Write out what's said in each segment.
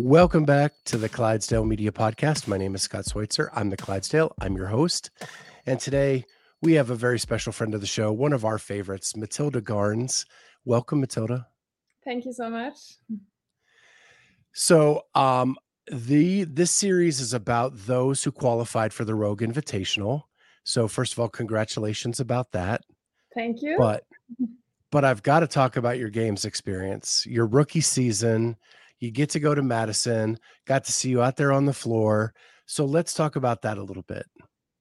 Welcome back to the Clydesdale Media Podcast. My name is Scott Sweitzer. I'm the Clydesdale. I'm your host. And today we have a very special friend of the show, one of our favorites, Matilde Garnes. Welcome, Matilde. Thank you so much. So this series is about those who qualified for the Rogue Invitational. So first of all, congratulations about that. Thank you. But I've got to talk about your games experience, your rookie season. You get to go to Madison, got to see you out there on the floor. So let's talk about that a little bit.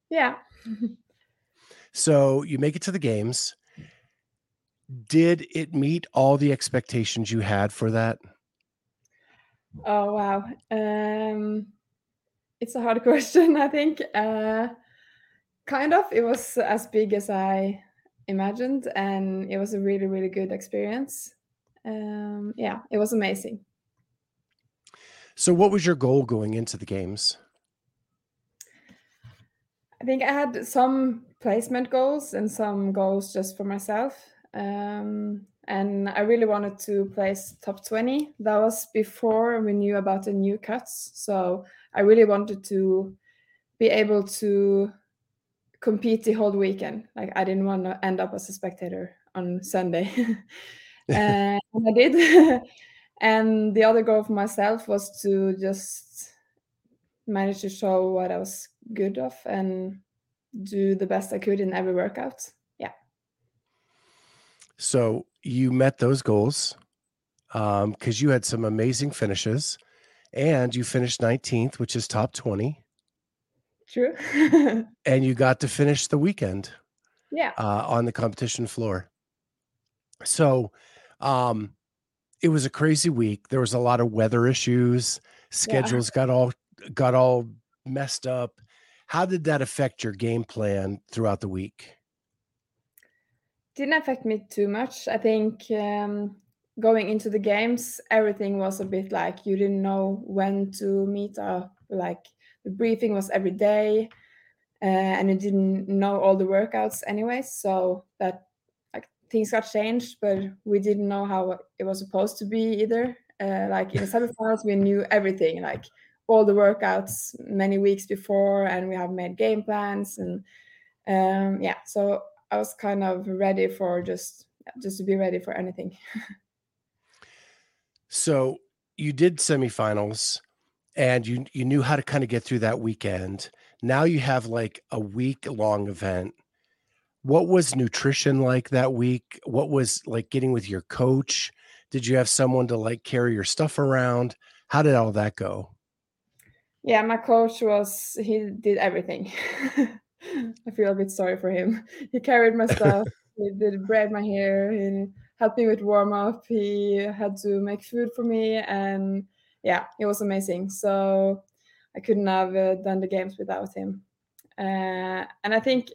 Yeah. So you make it to the games. Did it meet all the expectations you had for that? Oh, wow. It's a hard question, I think. Kind of. It was as big as I imagined, and it was a really, really good experience. Yeah, it was amazing. So what was your goal going into the games? I think I had some placement goals and some goals just for myself. And I really wanted to place top 20. That was before we knew about the new cuts. So I really wanted to be able to compete the whole weekend. Like, I didn't want to end up as a spectator on Sunday. And I did. And the other goal for myself was to just manage to show what I was good of and do the best I could in every workout. Yeah. So you met those goals because you had some amazing finishes, and you finished 19th, which is top 20. True. And you got to finish the weekend. Yeah. On the competition floor. So, it was a crazy week. There was a lot of weather issues. Schedules got all messed up. How did that affect your game plan throughout the week? Didn't affect me too much. I think going into the games, everything was a bit like you didn't know when to meet up. Like, the briefing was every day, and you didn't know all the workouts anyway. So that things got changed, but we didn't know how it was supposed to be either. Like in the semifinals, we knew everything, like all the workouts many weeks before, and we have made game plans. And so I was kind of ready for just to be ready for anything. So you did semifinals, and you knew how to kind of get through that weekend. Now you have like a week-long event. What was nutrition like that week? What was like getting with your coach? Did you have someone to like carry your stuff around? How did all that go? Yeah, my coach he did everything. I feel a bit sorry for him. He carried my stuff. He did braid my hair. He helped me with warm up. He had to make food for me. And yeah, it was amazing. So I couldn't have done the games without him. And I think,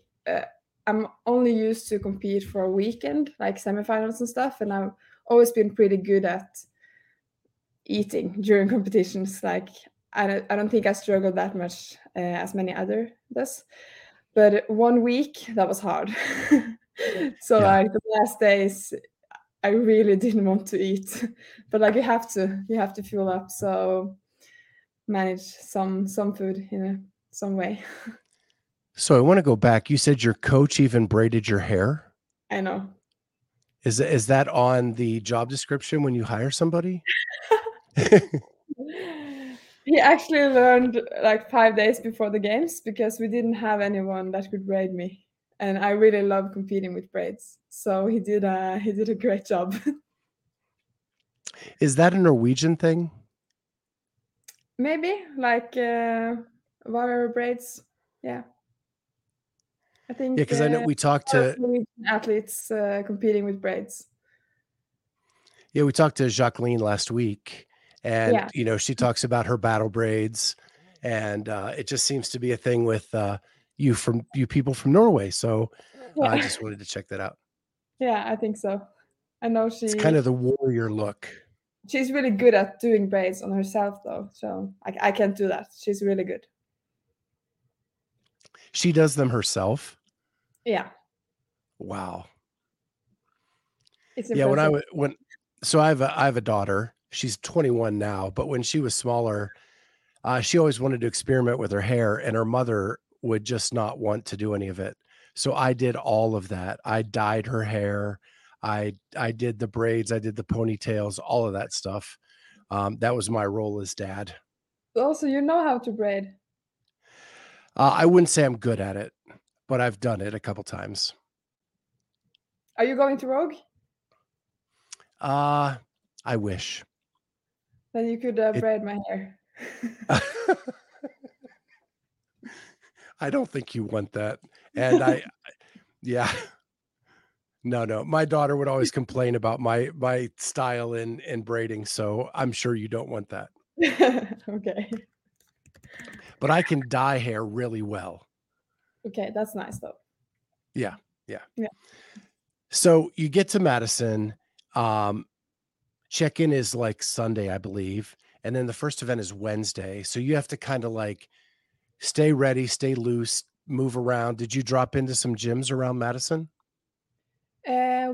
I'm only used to compete for a weekend, like semifinals and stuff. And I've always been pretty good at eating during competitions. Like, I don't think I struggled that much as many other does. But one week, that was hard. So yeah. Like the last days, I really didn't want to eat. But like you have to fuel up. So manage some food in some way. So I want to go back. You said your coach even braided your hair? I know. Is that on the job description when you hire somebody? He actually learned like 5 days before the games because we didn't have anyone that could braid me. And I really love competing with braids. So he did a great job. Is that a Norwegian thing? Maybe, like wire braids. Yeah. I think, yeah, because I know we talked to athletes competing with braids. Yeah, we talked to Jacqueline last week, and you know, she talks about her battle braids, and it just seems to be a thing with you people from Norway. So I just wanted to check that out. Yeah, I think so. I know it's kind of the warrior look. She's really good at doing braids on herself, though. So I can't do that. She's really good. She does them herself? Yeah. Wow. It's impressive. Yeah, so I have a daughter. She's 21 now, but when she was smaller, she always wanted to experiment with her hair, and her mother would just not want to do any of it. So I did all of that. I dyed her hair. I did the braids. I did the ponytails, all of that stuff. That was my role as dad. Oh, so you know how to braid. I wouldn't say I'm good at it, but I've done it a couple times. Are you going to Rogue? I wish. Then you could braid my hair. I don't think you want that. And yeah. No. My daughter would always complain about my style in braiding. So I'm sure you don't want that. Okay. But I can dye hair really well. Okay. That's nice though. Yeah. So you get to Madison, check-in is like Sunday, I believe. And then the first event is Wednesday. So you have to kind of like stay ready, stay loose, move around. Did you drop into some gyms around Madison?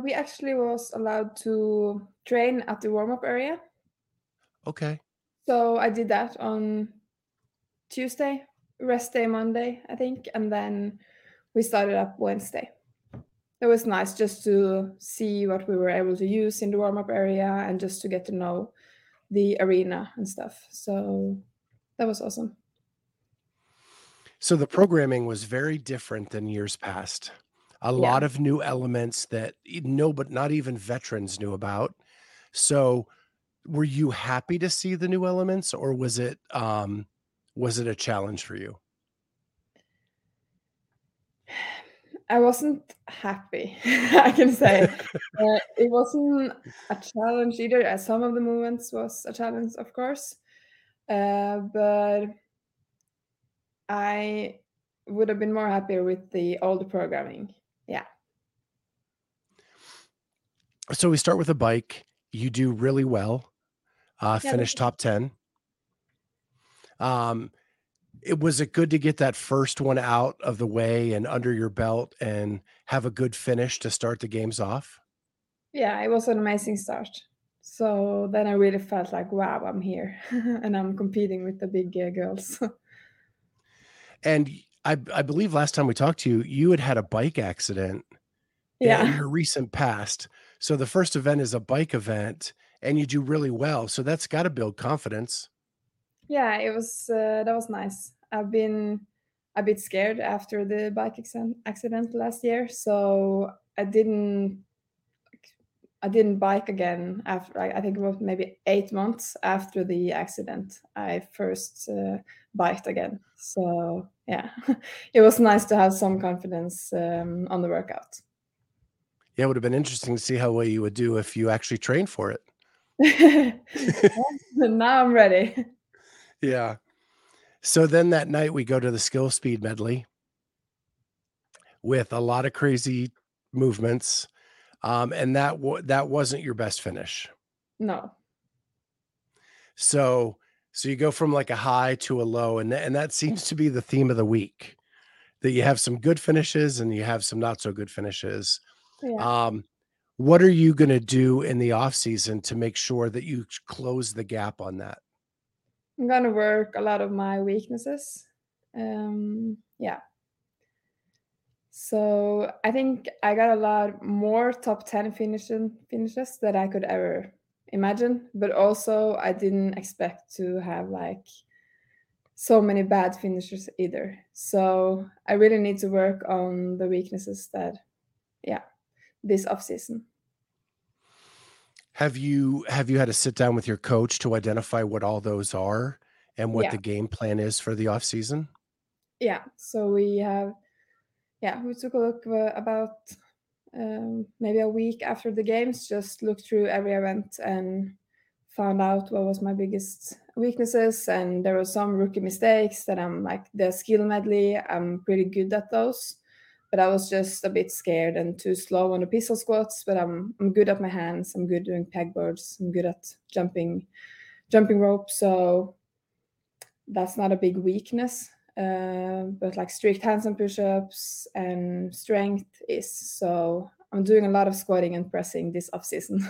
We actually was allowed to train at the warm-up area. Okay. So I did that on Tuesday, rest day Monday, I think. And then we started up Wednesday. It was nice just to see what we were able to use in the warm-up area and just to get to know the arena and stuff. So that was awesome. So the programming was very different than years past. A lot of new elements that not even veterans knew about. So were you happy to see the new elements, or was it a challenge for you? I wasn't happy, I can say. It wasn't a challenge either. As some of the movements was a challenge, of course. But I would have been more happier with the old programming. Yeah. So we start with a bike. You do really well. Finish top 10. It was it good to get that first one out of the way and under your belt and have a good finish to start the games off? Yeah, it was an amazing start. So then I really felt like, wow, I'm here and I'm competing with the big girls. And I believe last time we talked to you, you had a bike accident in your recent past. So the first event is a bike event and you do really well. So that's got to build confidence. Yeah, it was that was nice. I've been a bit scared after the bike accident last year, so I didn't bike again after I think it was maybe 8 months after the accident. I first biked again, so yeah, it was nice to have some confidence on the workout. Yeah, it would have been interesting to see how well you would do if you actually trained for it. Now I'm ready. Yeah. So then that night we go to the skill speed medley with a lot of crazy movements. And that wasn't your best finish. No. So you go from like a high to a low, and that seems to be the theme of the week, that you have some good finishes and you have some not so good finishes. Yeah. What are you going to do in the off season to make sure that you close the gap on that? I'm going to work a lot of my weaknesses. So I think I got a lot more top 10 finishes that I could ever imagine. But also I didn't expect to have like so many bad finishes either. So I really need to work on the weaknesses this off season. Have you had a sit down with your coach to identify what all those are and what the game plan is for the off season? Yeah. So we took a look about maybe a week after the games, just looked through every event and found out what was my biggest weaknesses, and there were some rookie mistakes that I'm like, the skill medley, I'm pretty good at those, but I was just a bit scared and too slow on the pistol squats. But I'm good at my hands, I'm good doing pegboards, I'm good at jumping rope, so that's not a big weakness. But like strict handstand push-ups and strength is, so I'm doing a lot of squatting and pressing this off-season.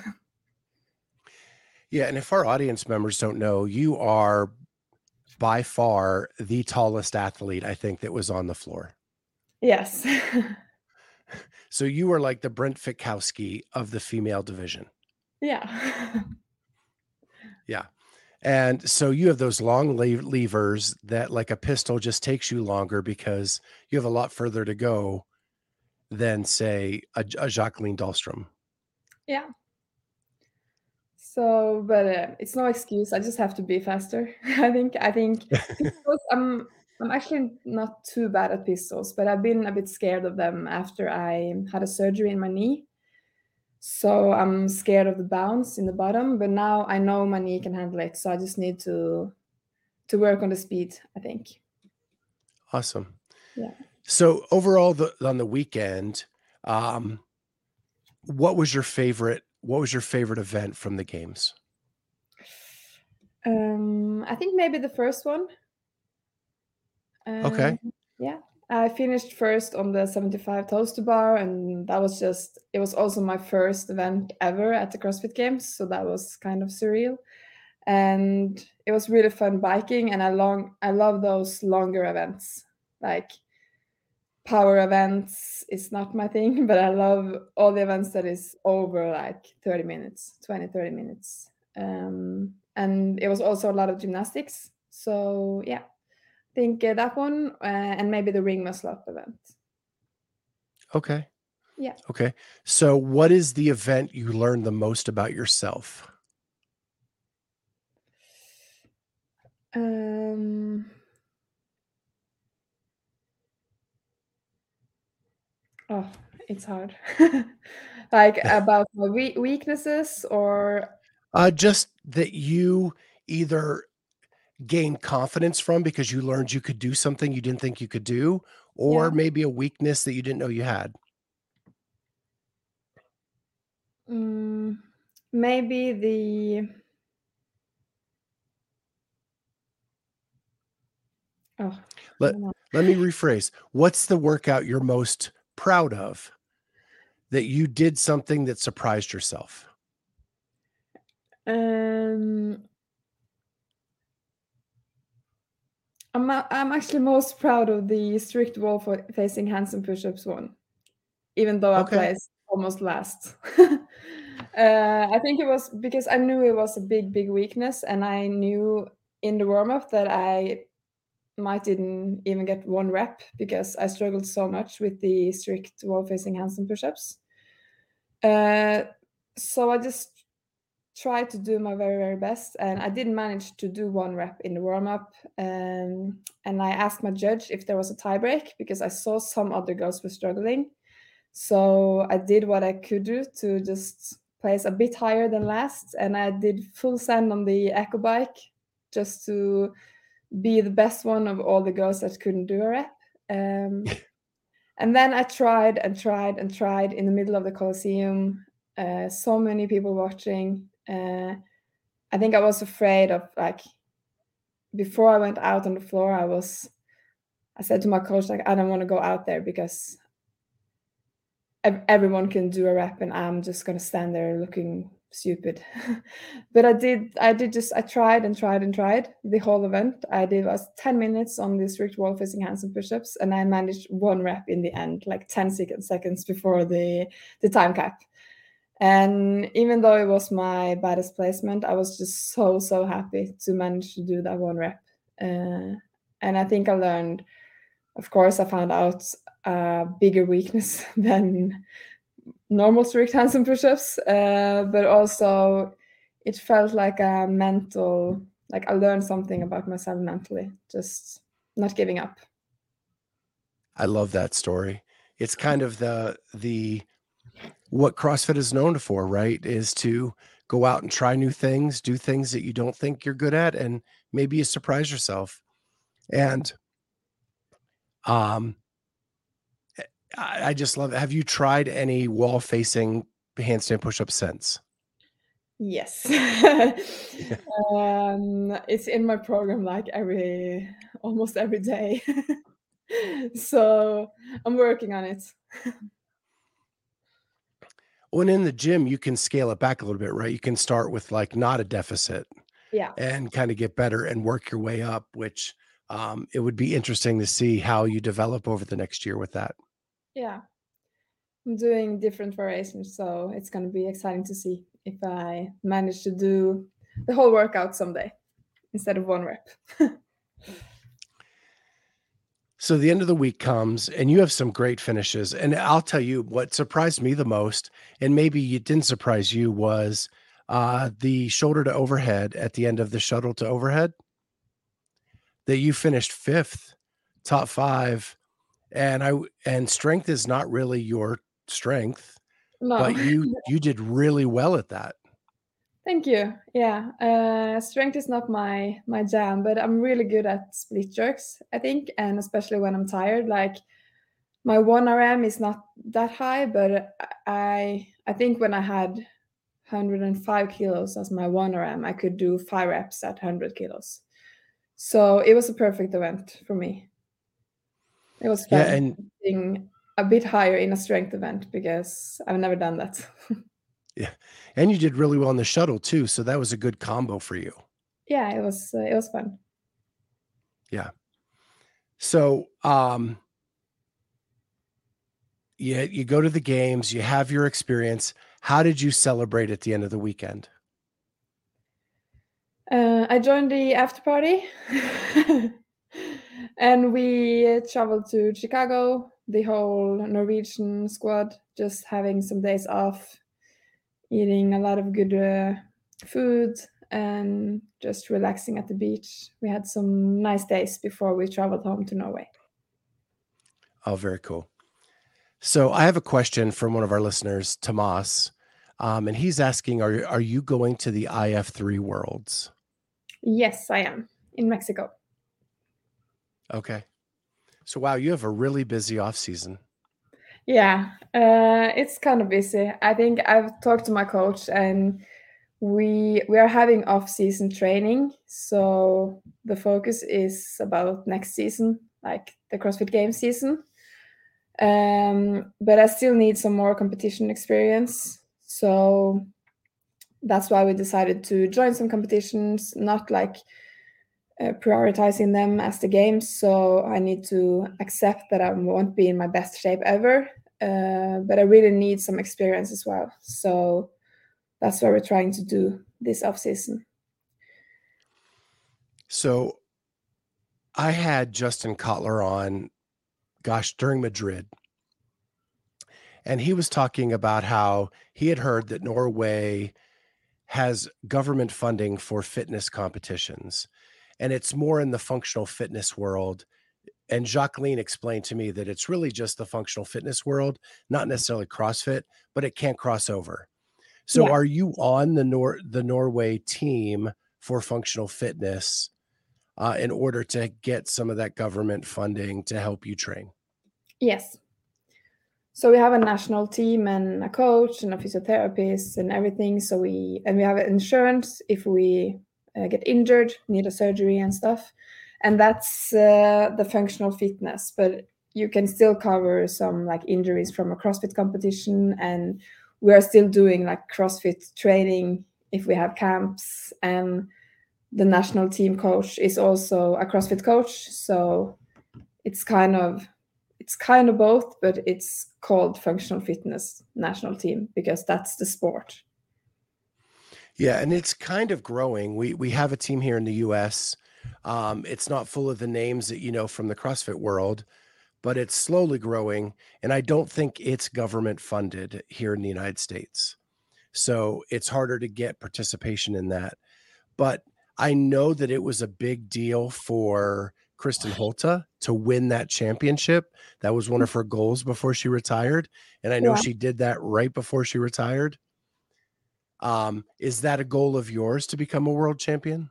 Yeah, and if our audience members don't know, you are by far the tallest athlete, I think, that was on the floor. Yes. So you were like the Brent Fikowski of the female division. Yeah. Yeah. And so you have those long levers that, like a pistol, just takes you longer because you have a lot further to go than, say, a Jacqueline Dahlstrøm. Yeah. So, but it's no excuse. I just have to be faster. I think pistols, I'm actually not too bad at pistols, but I've been a bit scared of them after I had a surgery in my knee. So I'm scared of the bounce in the bottom, but now I know my knee can handle it. So I just need to work on the speed, I think. Awesome. Yeah. So overall, on the weekend, what was your favorite event from the games? I think maybe the first one. Okay. Yeah. I finished first on the 75 toaster bar, and that was it was also my first event ever at the CrossFit Games, so that was kind of surreal. And it was really fun biking, and I love those longer events. Like power events is not my thing, but I love all the events that is over like 30 minutes, 20-30 minutes. And it was also a lot of gymnastics. So yeah. I think that one and maybe the ring muscle up event. Okay. Yeah. Okay. So what is the event you learned the most about yourself? Oh, it's hard. Like about my weaknesses or? Just that you either gain confidence from because you learned you could do something you didn't think you could do, or maybe a weakness that you didn't know you had. Maybe let me rephrase. What's the workout you're most proud of that you did something that surprised yourself? I'm actually most proud of the strict wall facing handstand push-ups one, even though I placed almost last. I think it was because I knew it was a big weakness, and I knew in the warm-up that I might didn't even get one rep because I struggled so much with the strict wall facing handstand push-ups. So I just tried to do my very, very best, and I didn't manage to do one rep in the warm-up. And I asked my judge if there was a tie break because I saw some other girls were struggling. So I did what I could do to just place a bit higher than last, and I did full send on the echo bike just to be the best one of all the girls that couldn't do a rep. And then I tried in the middle of the Coliseum. So many people watching. I think I was afraid of, like, before I went out on the floor, I said to my coach, like, I don't want to go out there because everyone can do a rep and I'm just going to stand there looking stupid. But I tried and tried and tried the whole event. I did 10 minutes on the strict wall facing hands and push-ups, and I managed one rep in the end, like 10 seconds before the time cap. And even though it was my baddest placement, I was just so happy to manage to do that one rep. And I think I learned, of course, I found out a bigger weakness than normal strict handstand push-ups. But also it felt like I learned something about myself mentally, just not giving up. I love that story. It's kind of what CrossFit is known for, right, is to go out and try new things, do things that you don't think you're good at, and maybe you surprise yourself. And I just love it. Have you tried any wall-facing handstand push-ups since? Yes. Yeah. It's in my program like almost every day. So I'm working on it. When in the gym, you can scale it back a little bit, right? You can start with like not a deficit, yeah, and kind of get better and work your way up, which it would be interesting to see how you develop over the next year with that. Yeah, I'm doing different variations, so it's going to be exciting to see if I manage to do the whole workout someday instead of one rep. So the end of the week comes and you have some great finishes. And I'll tell you what surprised me the most, and maybe it didn't surprise you, was the shoulder to overhead at the end of the shuttle to overhead, that you finished fifth, top five. And strength is not really your strength, but you did really well at that. Thank you. Yeah. Strength is not my jam, but I'm really good at split jerks, I think. And especially when I'm tired, like my 1RM is not that high, but I think when I had 105 kilos as my 1RM, I could do 5 reps at 100 kilos. So it was a perfect event for me. It was fun being a bit higher in a strength event because I've never done that. Yeah. And you did really well in the shuttle too. So that was a good combo for you. Yeah, it was fun. Yeah. So, you go to the games, you have your experience. How did you celebrate at the end of the weekend? I joined the after party and we traveled to Chicago, the whole Norwegian squad, just having some days off, eating a lot of good food and just relaxing at the beach. We had some nice days before we traveled home to Norway. Oh, very cool. So I have a question from one of our listeners, Tomas, and he's asking, are you going to the IF3 Worlds? Yes, I am, in Mexico. Okay. So, wow, you have a really busy off season. Yeah, it's kind of busy. I think I've talked to my coach and we are having off-season training. So the focus is about next season, like the CrossFit Games season. But I still need some more competition experience. So that's why we decided to join some competitions, not like prioritizing them as the games. So I need to accept that I won't be in my best shape ever, but I really need some experience as well. So that's what we're trying to do this off season. So I had Justin Kotler on, gosh, during Madrid. And he was talking about how he had heard that Norway has government funding for fitness competitions. And it's more in the functional fitness world. And Jacqueline explained to me that it's really just the functional fitness world, not necessarily CrossFit, but it can't cross over. So yeah. Are you on the Norway team for functional fitness in order to get some of that government funding to help you train? Yes. So we have a national team and a coach and a physiotherapist and everything. So we have insurance if we get injured, need a surgery and stuff. And that's the functional fitness, but you can still cover some like injuries from a CrossFit competition. And we are still doing like CrossFit training if we have camps, and the national team coach is also a CrossFit coach. So it's kind of both, but it's called functional fitness national team because that's the sport. Yeah, and it's kind of growing. We have a team here in the U.S. It's not full of the names that you know from the CrossFit world, but it's slowly growing. And I don't think it's government funded here in the United States. So it's harder to get participation in that. But I know that it was a big deal for Kristen Holta to win that championship. That was one of her goals before she retired. And I know she did that right before she retired. Is that a goal of yours to become a world champion?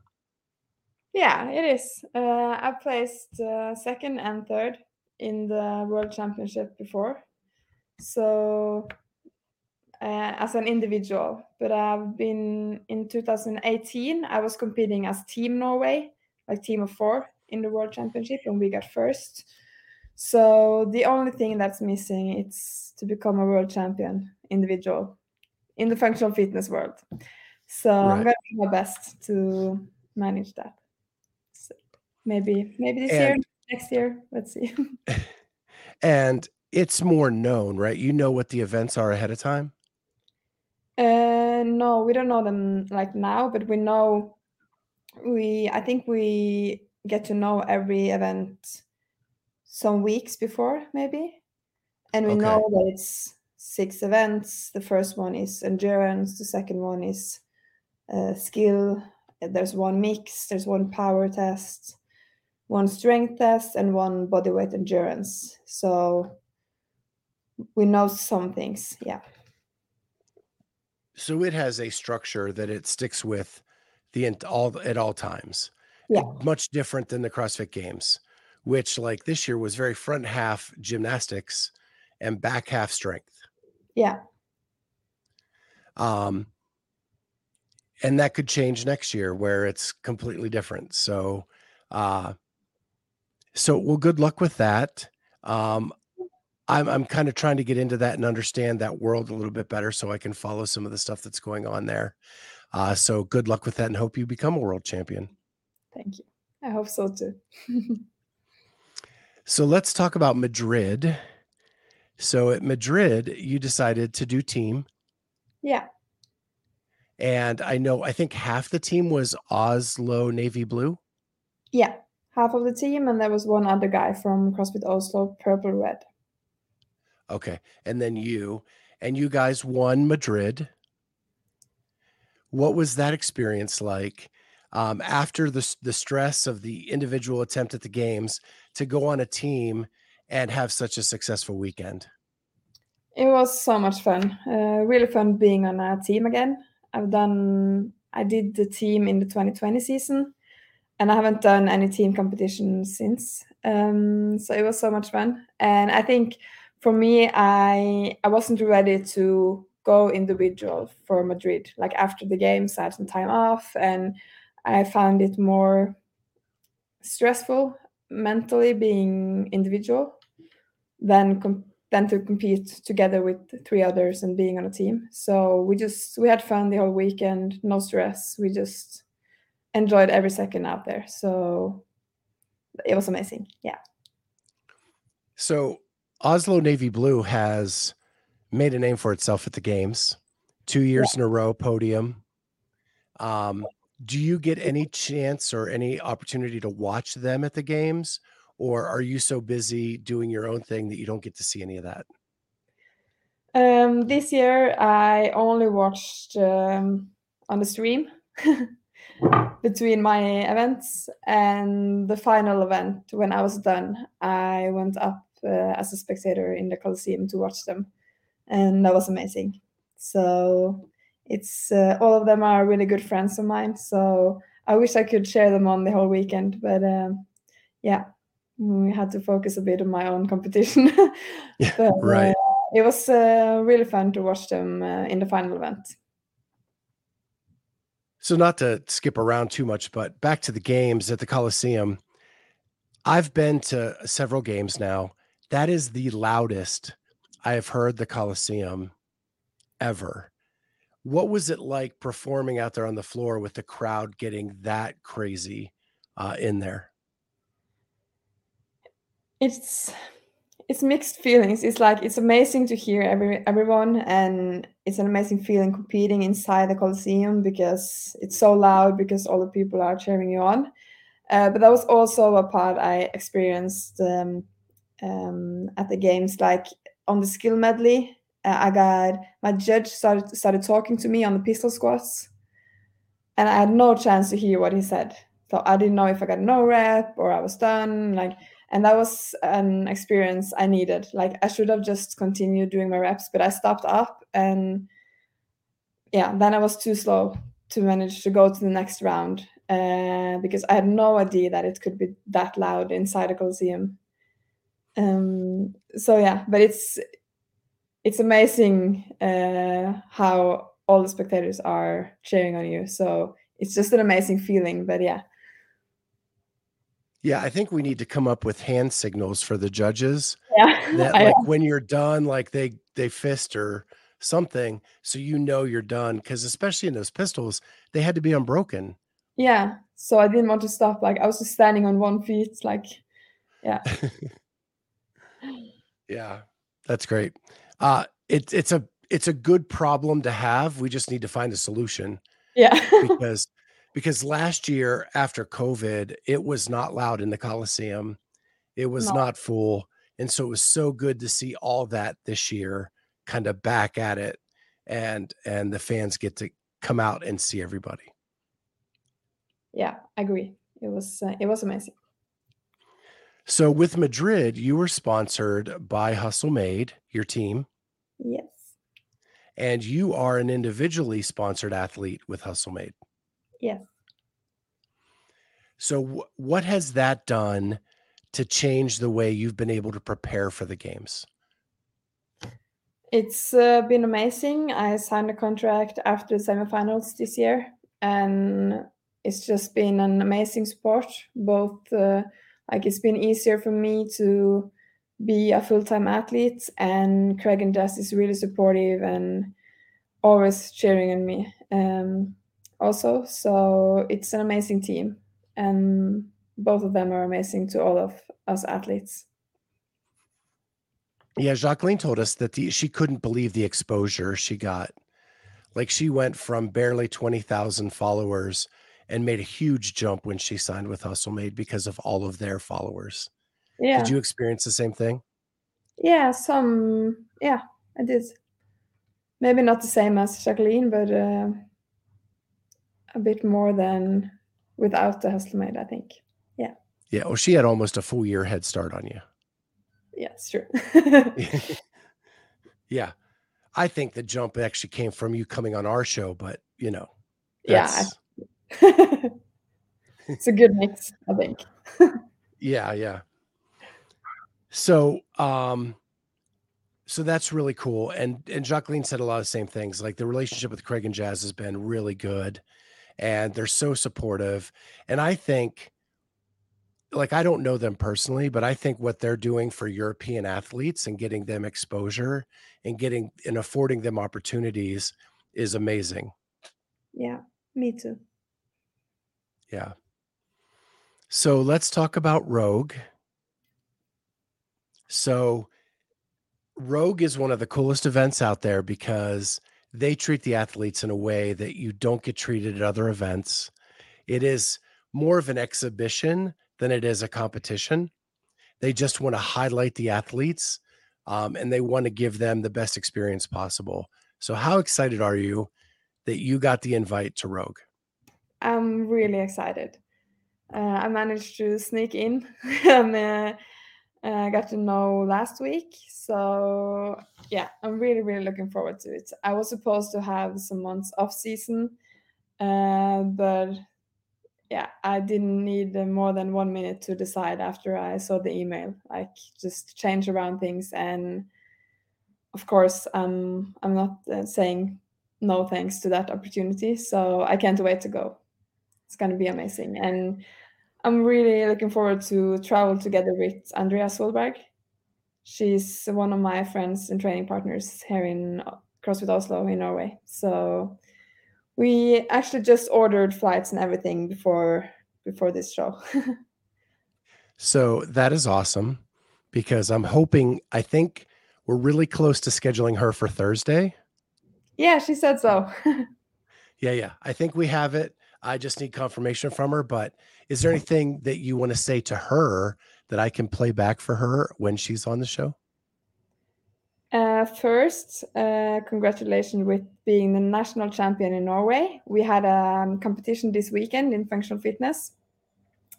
Yeah, it is. I placed second and third in the world championship before. So as an individual, but I've been in 2018, I was competing as Team Norway, like team of four in the world championship, and we got first. So the only thing that's missing is to become a world champion individual in the functional fitness world. So right. I'm going to do my best to manage that. So maybe this year, next year, let's see. And it's more known, right? You know what the events are ahead of time? No, we don't know them like now, but we know, I think we get to know every event some weeks before maybe. And we know that it's 6 events. The first one is endurance. The second one is skill. There's one mix. There's one power test, one strength test, and one bodyweight endurance. So we know some things. Yeah. So it has a structure that it sticks with at all times. Yeah. Much different than the CrossFit Games, which like this year was very front half gymnastics and back half strength. Yeah. And that could change next year where it's completely different. So well, good luck with that. I'm kind of trying to get into that and understand that world a little bit better so I can follow some of the stuff that's going on there. So good luck with that and hope you become a world champion. Thank you. I hope so too. So let's talk about Madrid. So at Madrid, you decided to do team. Yeah. And I think half the team was Oslo Navy Blue. Yeah, half of the team. And there was one other guy from CrossFit Oslo, Purple Red. Okay. And then you guys won Madrid. What was that experience like? After the stress of the individual attempt at the games to go on a team and have such a successful weekend? It was so much fun. Really fun being on a team again. I did the team in the 2020 season, and I haven't done any team competition since. So it was so much fun. And I think for me, I wasn't ready to go individual for Madrid. Like after the games, I had some time off, and I found it more stressful mentally being individual than to compete together with 3 others and being on a team. So we had fun the whole weekend, no stress. We just enjoyed every second out there. So it was amazing. Yeah. So Oslo Navy Blue has made a name for itself at the games, 2 years in a row, podium. Do you get any chance or any opportunity to watch them at the games, or are you so busy doing your own thing that you don't get to see any of that? This year I only watched on the stream between my events, and the final event, when I was done, I went up as a spectator in the Coliseum to watch them, and that was amazing. So it's all of them are really good friends of mine, so I wish I could share them on the whole weekend, but we had to focus a bit on my own competition. Right. It was really fun to watch them in the final event. So not to skip around too much, but back to the games at the Coliseum. I've been to several games now. That is the loudest I have heard the Coliseum ever. What was it like performing out there on the floor with the crowd getting that crazy in there? It's mixed feelings. It's like, it's amazing to hear everyone, and it's an amazing feeling competing inside the Coliseum because it's so loud, because all the people are cheering you on. But that was also a part I experienced at the games, like on the skill medley. My judge started talking to me on the pistol squats, and I had no chance to hear what he said. So I didn't know if I got no rep or I was done. And that was an experience I needed. Like I should have just continued doing my reps, but I stopped up and yeah, then I was too slow to manage to go to the next round because I had no idea that it could be that loud inside a Coliseum. So yeah, but it's amazing how all the spectators are cheering on you. So it's just an amazing feeling, but yeah. Yeah, I think we need to come up with hand signals for the judges. Yeah. That, like, when you're done, like they fist or something, so you know you're done. Because especially in those pistols, they had to be unbroken. Yeah, so I didn't want to stop. Like, I was just standing on one foot, like, yeah. Yeah, that's great. It's a good problem to have. We just need to find a solution. Yeah. Because last year after COVID, it was not loud in the Coliseum. It was not full. And so it was so good to see all that this year kind of back at it. And the fans get to come out and see everybody. Yeah, I agree. It was amazing. So with Madrid, you were sponsored by Hustle Made, your team. Yes. And you are an individually sponsored athlete with Hustle Made. Yes. So what has that done to change the way you've been able to prepare for the games? It's been amazing. I signed a contract after the semifinals this year, and it's just been an amazing support. Both, it's been easier for me to be a full-time athlete, and Craig and Dust is really supportive and always cheering on me also. So it's an amazing team, and both of them are amazing to all of us athletes. Yeah, Jacqueline told us that she couldn't believe the exposure she got. Like, she went from barely 20,000 followers and made a huge jump when she signed with Hustle Made because of all of their followers. Yeah. Did you experience the same thing? Yeah, I did. Maybe not the same as Jacqueline, but a bit more than without the Hustle Made, I think. Yeah. Yeah. Well, she had almost a full year head start on you. Yeah, it's true. Yeah. I think the jump actually came from you coming on our show, but you know. Yeah. It's a good mix, I think. Yeah. Yeah. So, so that's really cool. And Jacqueline said a lot of same things. Like, the relationship with Craig and Jazz has been really good, and they're so supportive. And I think, like, I don't know them personally, but I think what they're doing for European athletes and getting them exposure and affording them opportunities is amazing. Yeah, me too. Yeah. So let's talk about Rogue. So Rogue is one of the coolest events out there because they treat the athletes in a way that you don't get treated at other events. It is more of an exhibition than it is a competition. They just want to highlight the athletes, and they want to give them the best experience possible. So how excited are you that you got the invite to Rogue? I'm really excited. I managed to sneak in and I got to know last week. So yeah, I'm really, really looking forward to it. I was supposed to have some months off season, but yeah, I didn't need more than 1 minute to decide after I saw the email. Like, just change around things. And of course, I'm not saying no thanks to that opportunity. So I can't wait to go. It's going to be amazing. And I'm really looking forward to travel together with Andrea Solberg. She's one of my friends and training partners here in CrossFit Oslo in Norway. So we actually just ordered flights and everything before this show. So that is awesome, because I think we're really close to scheduling her for Thursday. Yeah, she said so. Yeah. I think we have it. I just need confirmation from her, but is there anything that you want to say to her that I can play back for her when she's on the show? First, congratulations with being the national champion in Norway. We had a competition this weekend in functional fitness.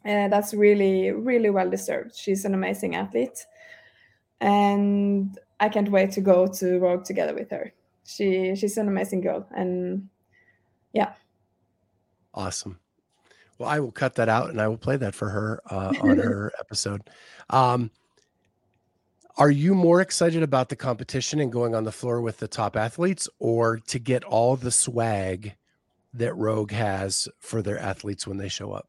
That's really, really well deserved. She's an amazing athlete, and I can't wait to go to Rogue together with her. she's an amazing girl. And yeah. Awesome. Well, I will cut that out and I will play that for her on her episode. Are you more excited about the competition and going on the floor with the top athletes, or to get all the swag that Rogue has for their athletes when they show up?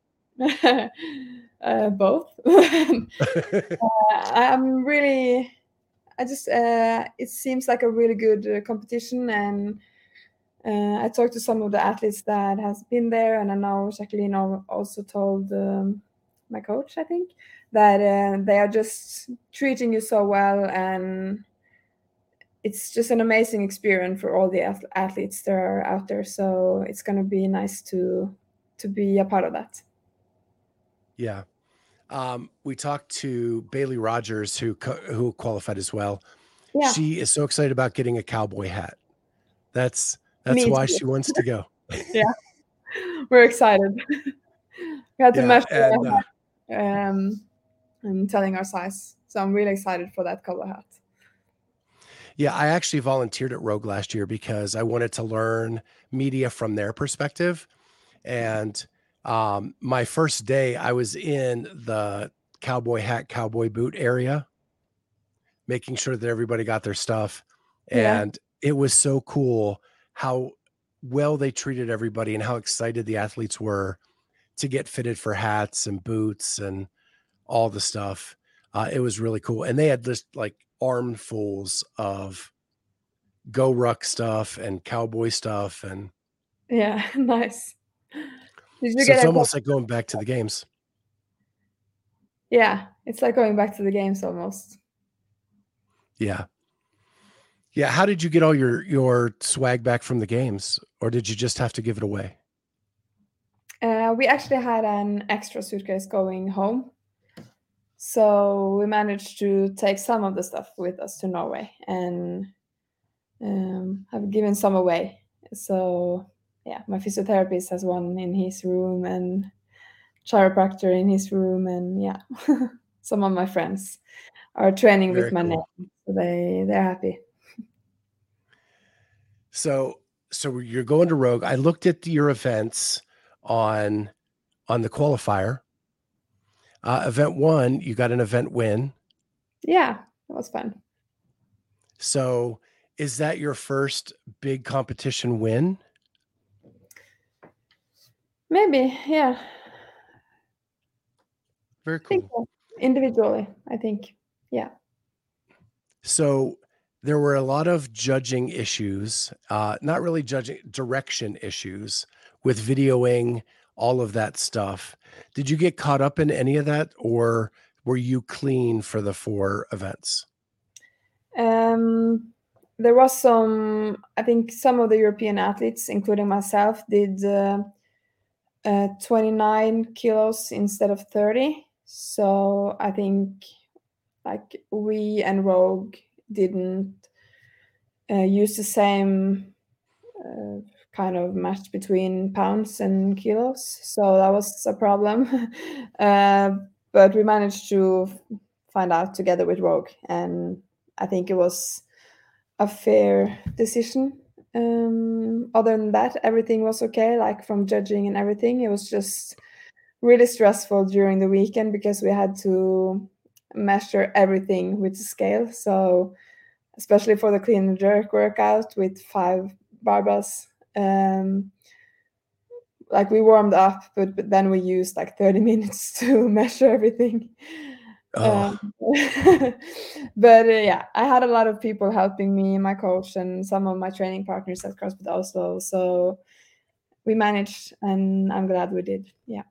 Both. It seems like a really good competition, and I talked to some of the athletes that has been there, and I know Jacqueline also told my coach, I think, that they are just treating you so well, and it's just an amazing experience for all the athletes that are out there. So it's going to be nice to be a part of that. Yeah. We talked to Bailey Rogers, who qualified as well. Yeah. She is so excited about getting a cowboy hat. That's why she wants to go. Yeah. We're excited. We had to measure the hat, and telling our size. So I'm really excited for that cowboy hat. Yeah, I actually volunteered at Rogue last year because I wanted to learn media from their perspective. And my first day, I was in the cowboy hat, cowboy boot area, making sure that everybody got their stuff. Yeah. And it was so cool how well they treated everybody and how excited the athletes were to get fitted for hats and boots and all the stuff. It was really cool. And they had this armfuls of Go Ruck stuff and cowboy stuff, and yeah, nice. It's almost like going back to the games. Yeah, it's like going back to the games almost. Yeah, yeah. How did you get all your swag back from the games, or did you just have to give it away? We actually had an extra suitcase going home. So we managed to take some of the stuff with us to Norway and have given some away. So yeah, my physiotherapist has one in his room and chiropractor in his room, and yeah, some of my friends are training with my name, so they're happy. So you're going to Rogue. I looked at your events on the qualifier. Event one, you got an event win. Yeah, that was fun. So is that your first big competition win? Maybe, yeah. Very cool. Individually, I think, yeah. So there were a lot of judging issues, not really judging, direction issues with videoing, all of that stuff. Did you get caught up in any of that, or were you clean for the four events? There was some of the European athletes, including myself, did 29 kilos instead of 30. So I think we and Rogue didn't use the same kind of match between pounds and kilos, so that was a problem. But we managed to find out together with Rogue, and I think it was a fair decision. Other than that, everything was okay, from judging and everything. It was just really stressful during the weekend because we had to measure everything with the scale, so especially for the clean and jerk workout with 5 barbells. We warmed up, but then we used 30 minutes to measure everything. But yeah, I had a lot of people helping me, my coach and some of my training partners at CrossFit Oslo. So we managed, and I'm glad we did. Yeah.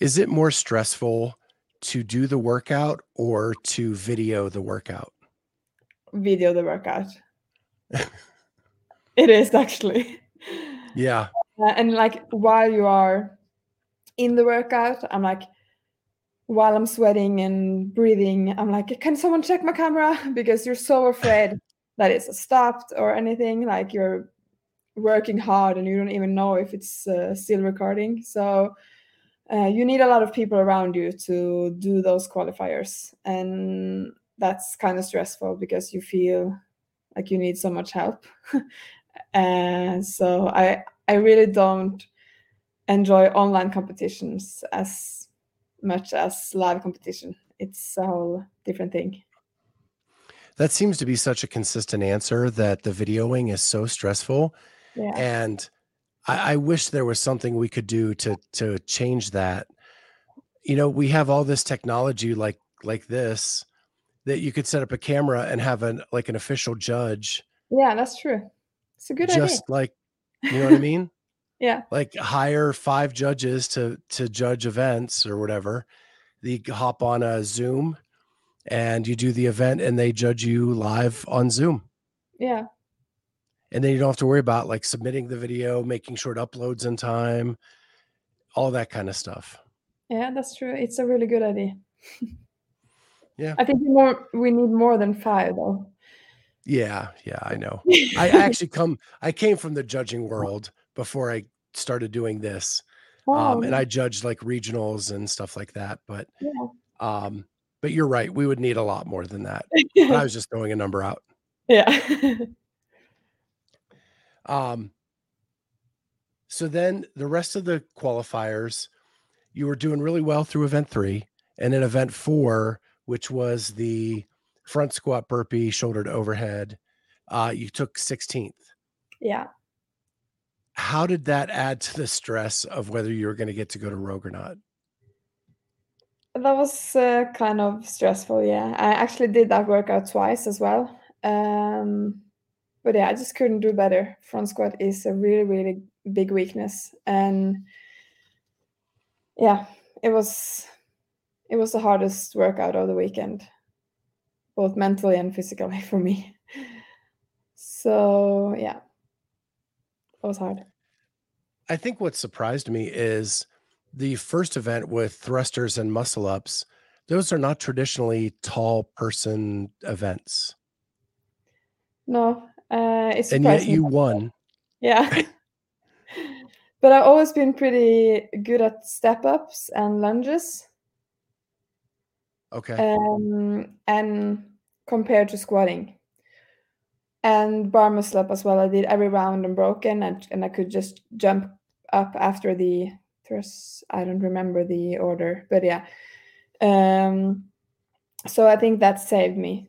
Is it more stressful to do the workout or to video the workout? Video the workout. It is actually. Yeah. And while you are in the workout, I'm while I'm sweating and breathing, I'm can someone check my camera? Because you're so afraid that it's stopped or anything. You're working hard and you don't even know if it's still recording. So you need a lot of people around you to do those qualifiers. And that's kind of stressful because you feel Like, you need so much help. So I really don't enjoy online competitions as much as live competition. It's a whole different thing. That seems to be such a consistent answer, that the videoing is so stressful. Yeah. And I wish there was something we could do to change that. You know, we have all this technology like this, that you could set up a camera and have an official judge. Yeah, that's true. It's a good idea. Just like, you know what I mean? Yeah. Like, hire 5 judges to judge events or whatever. They hop on a Zoom and you do the event and they judge you live on Zoom. Yeah. And then you don't have to worry about like submitting the video, making sure it uploads in time, all that kind of stuff. Yeah, that's true. It's a really good idea. Yeah. I think we need more than 5 though. Yeah, I know. I came from the judging world before I started doing this. And I judged like regionals and stuff like that, but yeah. But you're right, we would need a lot more than that. But I was just throwing a number out. Yeah. So then the rest of the qualifiers, you were doing really well through event 3, and in event 4, which was the front squat, burpee, shoulder to overhead, you took 16th. Yeah. How did that add to the stress of whether you were going to get to go to Rogue or not? That was kind of stressful, yeah. I actually did that workout twice as well. But yeah, I just couldn't do better. Front squat is a really, really big weakness. And yeah, it was the hardest workout of the weekend, both mentally and physically for me. So yeah, it was hard. I think what surprised me is the first event with thrusters and muscle ups. Those are not traditionally tall person events. No, it's surprising. And yet you won. Yeah. But I've always been pretty good at step ups and lunges. Okay. And compared to squatting and bar muscle up as well, I did every round and broken, and I could just jump up after the thrust. I don't remember the order, but yeah. So I think that saved me.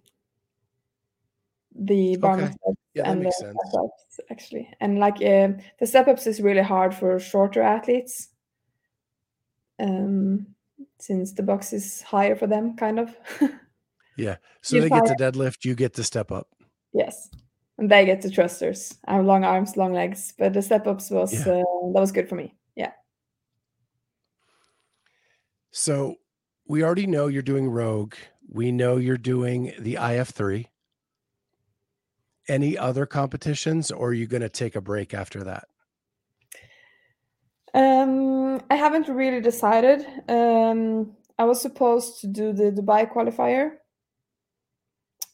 The bar muscle ups, yeah, and the step ups actually, and like the step ups is really hard for shorter athletes. Since the box is higher for them, kind of. Yeah. So they get to deadlift, you get to step up. Yes. And they get to thrusters. I have long arms, long legs, but the step ups was, that was good for me. Yeah. So we already know you're doing Rogue. We know you're doing the IF3. Any other competitions, or are you going to take a break after that? I haven't really decided. I was supposed to do the Dubai qualifier.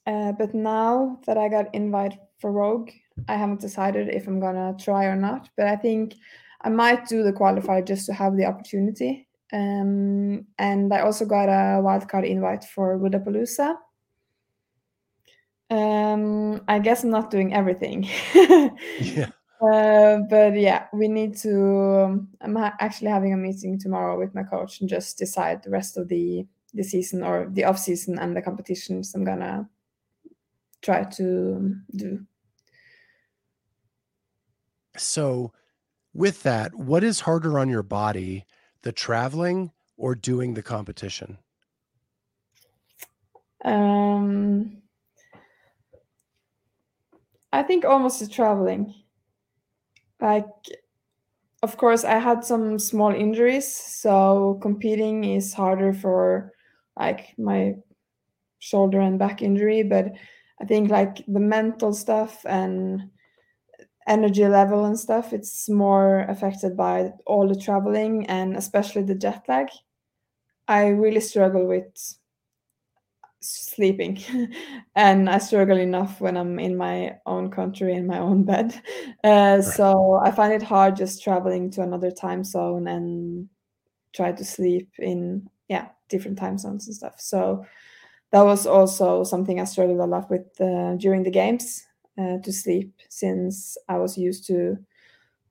But now that I got invite for Rogue, I haven't decided if I'm going to try or not. But I think I might do the qualifier just to have the opportunity. And I also got a wildcard invite for Wodapalooza. I guess I'm not doing everything. Yeah. But yeah, we need to, I'm actually having a meeting tomorrow with my coach and just decide the rest of the season, or the off season, and the competitions I'm gonna try to do. So with that, what is harder on your body, the traveling or doing the competition? I think almost the traveling. Like, of course, I had some small injuries, so competing is harder for, like, my shoulder and back injury. But I think, like, the mental stuff and energy level and stuff, it's more affected by all the traveling and especially the jet lag. I really struggle with sleeping and I struggle enough when I'm in my own country in my own bed, so I find it hard just traveling to another time zone and try to sleep in different time zones and stuff. So that was also something I struggled a lot with during the games. to sleep, since I was used to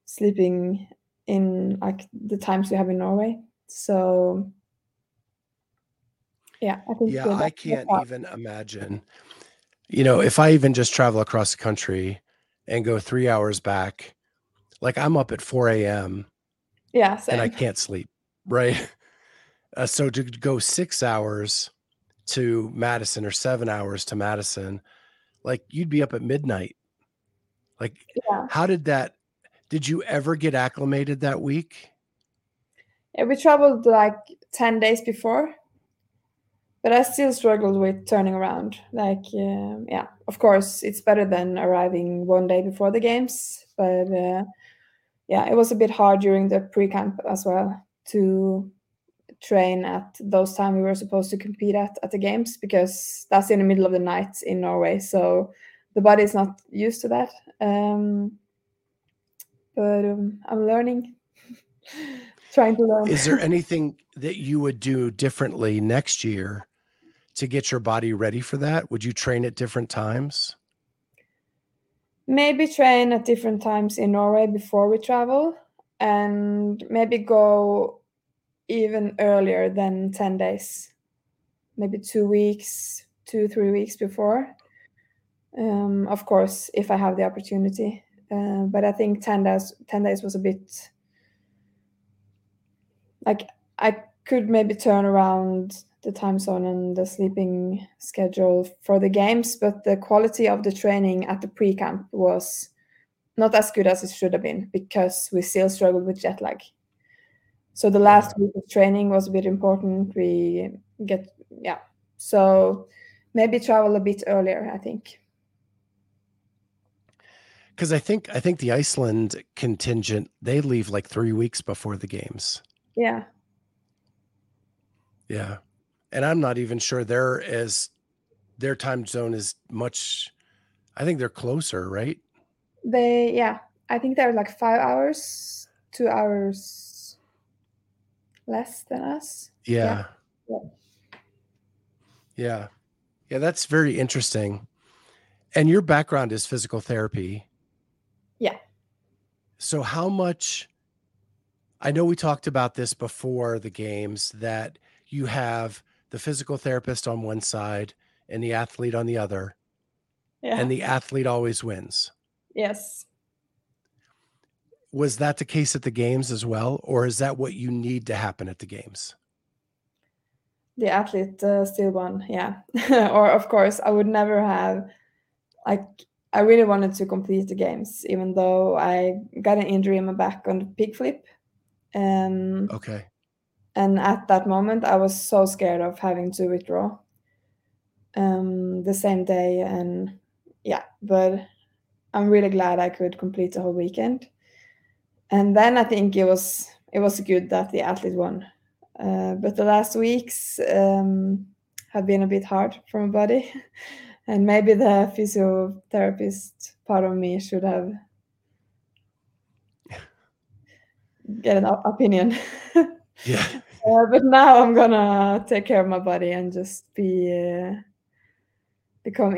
sleeping in like the times we have in Norway. So I can't even imagine, if I even just travel across the country and go 3 hours back, like I'm up at 4 a.m. Yeah, same. And I can't sleep, right? So to go 6 hours to Madison or 7 hours to Madison, like you'd be up at midnight. Like, yeah. Did you ever get acclimated that week? Yeah, we traveled like 10 days before, but I still struggled with turning around. Of course, it's better than arriving one day before the games, but it was a bit hard during the pre-camp as well to train at those time we were supposed to compete at the games, because that's in the middle of the night in Norway, so the body is not used to that. But I'm learning, trying to learn. Is there anything that you would do differently next year to get your body ready for that? Would you train at different times? Maybe train at different times in Norway before we travel, and maybe go even earlier than 10 days, maybe 2-3 weeks before. Of course, if I have the opportunity. But I think 10 days was a bit, like I could maybe turn around the time zone and the sleeping schedule for the games, but the quality of the training at the pre-camp was not as good as it should have been, because we still struggled with jet lag. So the last week of training was a bit important. So maybe travel a bit earlier, I think. Because I think the Iceland contingent, they leave like 3 weeks before the games. Yeah. Yeah. And I'm not even sure their time zone is much. I think they're closer, right? I think they're like 5 hours, 2 hours less than us. Yeah. Yeah. Yeah. Yeah, that's very interesting. And your background is physical therapy. Yeah. So how much, I know we talked about this before the games, that you have the physical therapist on one side and the athlete on the other. Yeah. And the athlete always wins. Yes. Was that the case at the games as well? Or is that what you need to happen at the games? The athlete still won. Yeah. Or of course, I would never have, I really wanted to complete the games, even though I got an injury in my back on the pig flip. Okay. And at that moment, I was so scared of having to withdraw the same day. And but I'm really glad I could complete the whole weekend. And then I think it was good that the athlete won. But the last weeks have been a bit hard for my body. And maybe the physiotherapist part of me should have get an opinion. Yeah. But now I'm gonna take care of my body and just become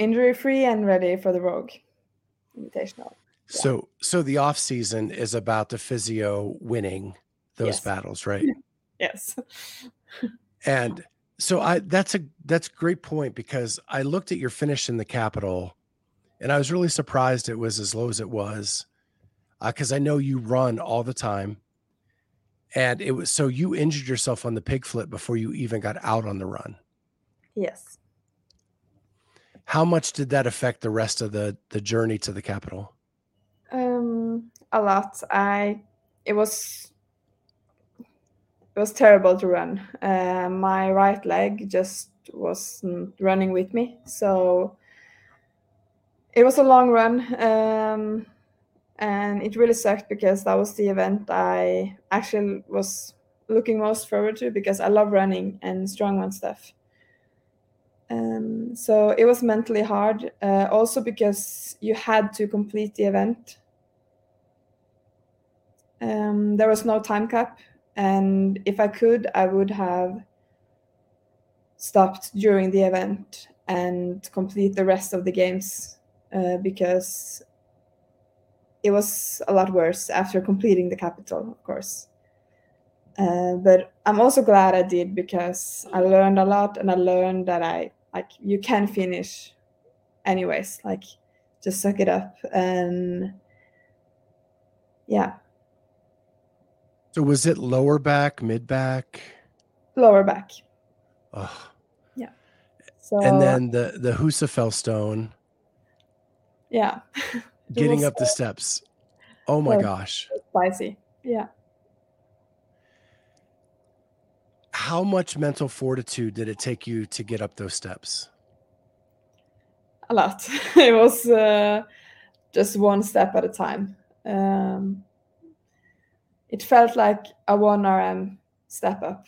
injury free and ready for the Rogue Invitational. Yeah. So the off season is about the physio winning those battles, right? Yes. And so that's a great point, because I looked at your finish in the Capitol and I was really surprised it was as low as it was, because I know you run all the time, and it was, so you injured yourself on the pig flip before you even got out on the run. Yes. How much did that affect the rest of the journey to the Capitol? A lot. It was terrible to run. My right leg just wasn't running with me. So it was a long run. And it really sucked, because that was the event I actually was looking most forward to, because I love running and strongman stuff. So it was mentally hard. Also because you had to complete the event. There was no time cap. And if I could, I would have stopped during the event and complete the rest of the games because it was a lot worse after completing the capital, of course. But I'm also glad I did, because I learned a lot, and I learned that you can finish anyways, just suck it up. And yeah. So was it lower back, mid back? Lower back. Oh. Yeah. So, and then the Husafell stone. Yeah. Getting up the steps. Oh my gosh. Spicy. Yeah. How much mental fortitude did it take you to get up those steps? A lot. It was just one step at a time. It felt like a 1RM step up.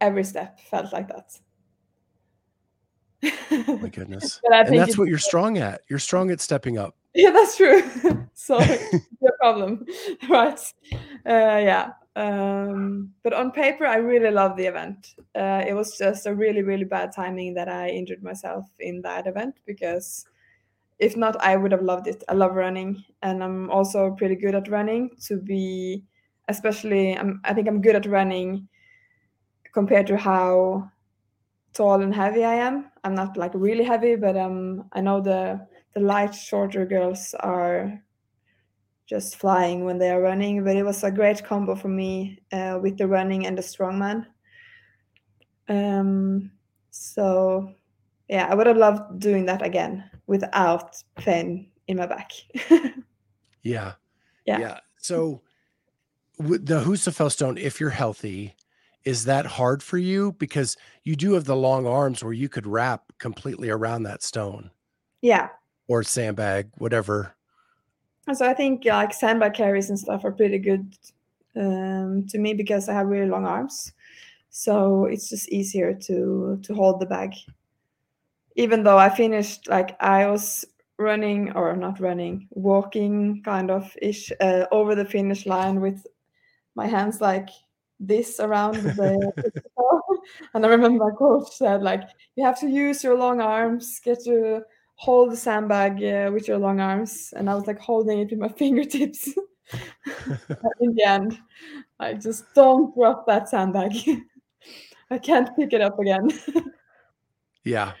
Every step felt like that. Oh my goodness. And that's what you're strong at. You're strong at stepping up. Yeah, that's true. So no problem. Right. Yeah. But on paper, I really loved the event. It was just a really, really bad timing that I injured myself in that event, because if not, I would have loved it. I love running, and I'm also pretty good at running to be, especially, I think I'm good at running compared to how tall and heavy I am. I'm not really heavy, but I know the light, shorter girls are just flying when they are running. But it was a great combo for me with the running and the strongman. So, yeah, I would have loved doing that again without pain in my back. Yeah. Yeah. Yeah. So the Husafell stone, if you're healthy, is that hard for you? Because you do have the long arms where you could wrap completely around that stone. Yeah. Or sandbag, whatever. So I think sandbag carries and stuff are pretty good to me, because I have really long arms. So it's just easier to hold the bag. Even though I finished, I was walking kind of ish over the finish line with my hands like this around the and I remember my coach said you have to use your long arms, get to hold the sandbag with your long arms, and I was holding it with my fingertips. In the end, I just don't drop that sandbag. I can't pick it up again. yeah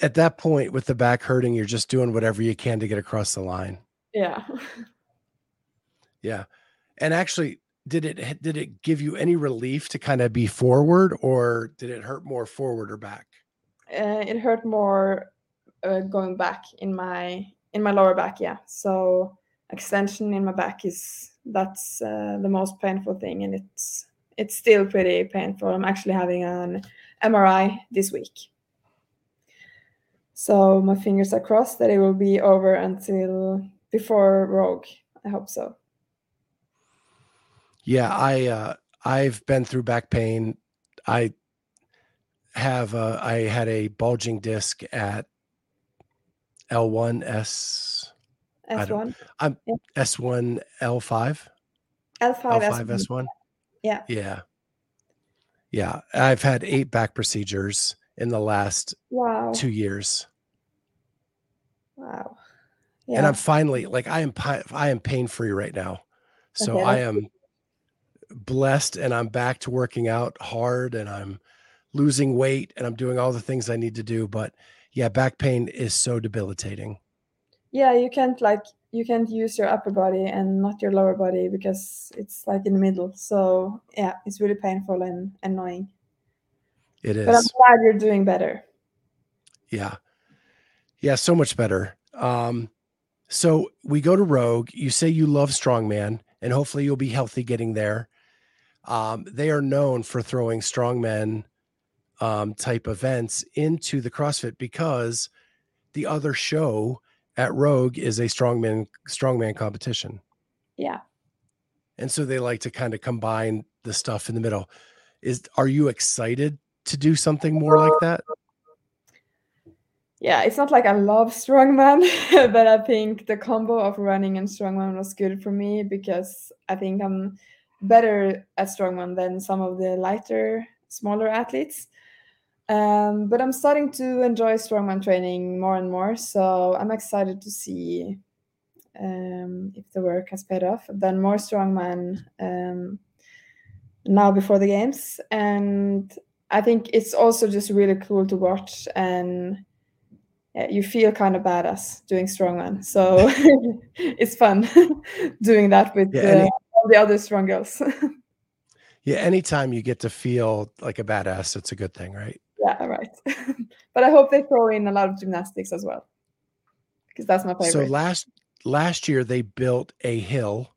at that point, with the back hurting, you're just doing whatever you can to get across the line. Yeah And actually, did it give you any relief to kind of be forward, or did it hurt more forward or back? It hurt more going back in my lower back. Yeah. So extension in my back that's the most painful thing. And it's still pretty painful. I'm actually having an MRI this week. So my fingers are crossed that it will be over until before Rogue. I hope so. Yeah, I've been through back pain. I had a bulging disc at L5, S1. Yeah. Yeah. Yeah. I've had 8 back procedures in the last 2 years. Wow. Yeah. And I'm finally I am pain free right now. So I am blessed, and I'm back to working out hard, and I'm losing weight, and I'm doing all the things I need to do. But yeah, back pain is so debilitating. Yeah. You can't use your upper body and not your lower body, because it's in the middle. So yeah, it's really painful and annoying. It is. But I'm glad you're doing better. Yeah. Yeah. So much better. So we go to Rogue. You say you love strongman, and hopefully you'll be healthy getting there. They are known for throwing strongmen type events into the CrossFit, because the other show at Rogue is a strongman competition. Yeah. And so they like to kind of combine the stuff in the middle. Are you excited to do something more like that? Yeah, it's not I love strongman, but I think the combo of running and strongman was good for me, because I think I'm better at strongman than some of the lighter, smaller athletes. But I'm starting to enjoy strongman training more and more, so I'm excited to see if the work has paid off. I've done more strongman now before the games, and I think it's also just really cool to watch, and you feel kind of badass doing strongman, so it's fun doing that with all the other strong girls. Yeah, anytime you get to feel like a badass, it's a good thing, right? Yeah, right. But I hope they throw in a lot of gymnastics as well, because that's my favorite. So last year they built a hill.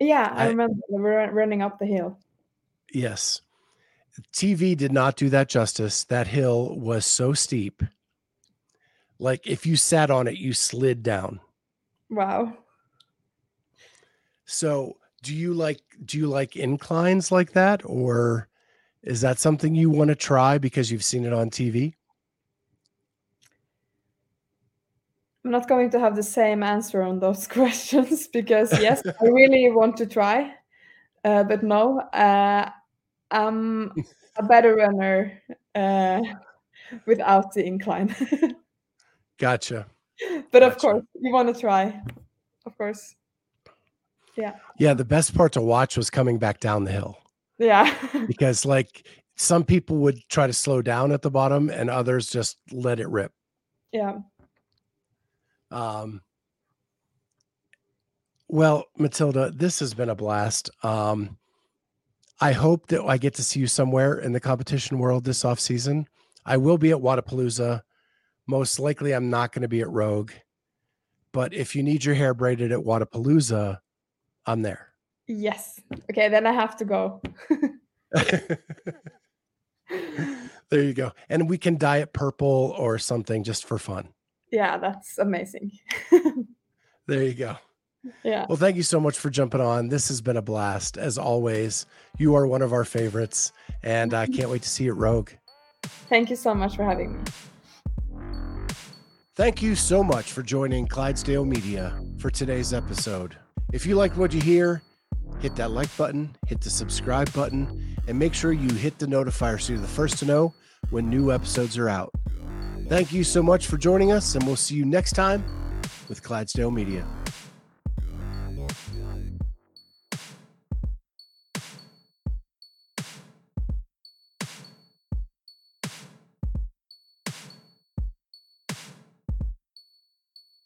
Yeah, I remember we were running up the hill. Yes. TV did not do that justice. That hill was so steep. Like if you sat on it, you slid down. Wow. So do you like inclines like that, or is that something you want to try because you've seen it on TV? I'm not going to have the same answer on those questions because yes, I really want to try, but no, I'm a better runner without the incline. Gotcha. But of course, you want to try. Of course. Yeah. Yeah. The best part to watch was coming back down the hill. Yeah. Because like some people would try to slow down at the bottom and others just let it rip. Yeah. Well, Matilda, this has been a blast. I hope that I get to see you somewhere in the competition world this off season. I will be at Wodapalooza. Most likely I'm not going to be at Rogue, but if you need your hair braided at Wodapalooza, I'm there. Yes. Okay. Then I have to go. There you go. And we can dye it purple or something just for fun. Yeah. That's amazing. There you go. Yeah. Well, thank you so much for jumping on. This has been a blast. As always, you are one of our favorites, and I can't wait to see you at Rogue. Thank you so much for having me. Thank you so much for joining Clydesdale Media for today's episode. If you like what you hear, hit that like button, hit the subscribe button, and make sure you hit the notifier so you're the first to know when new episodes are out. Thank you so much for joining us, and we'll see you next time with Clydesdale Media.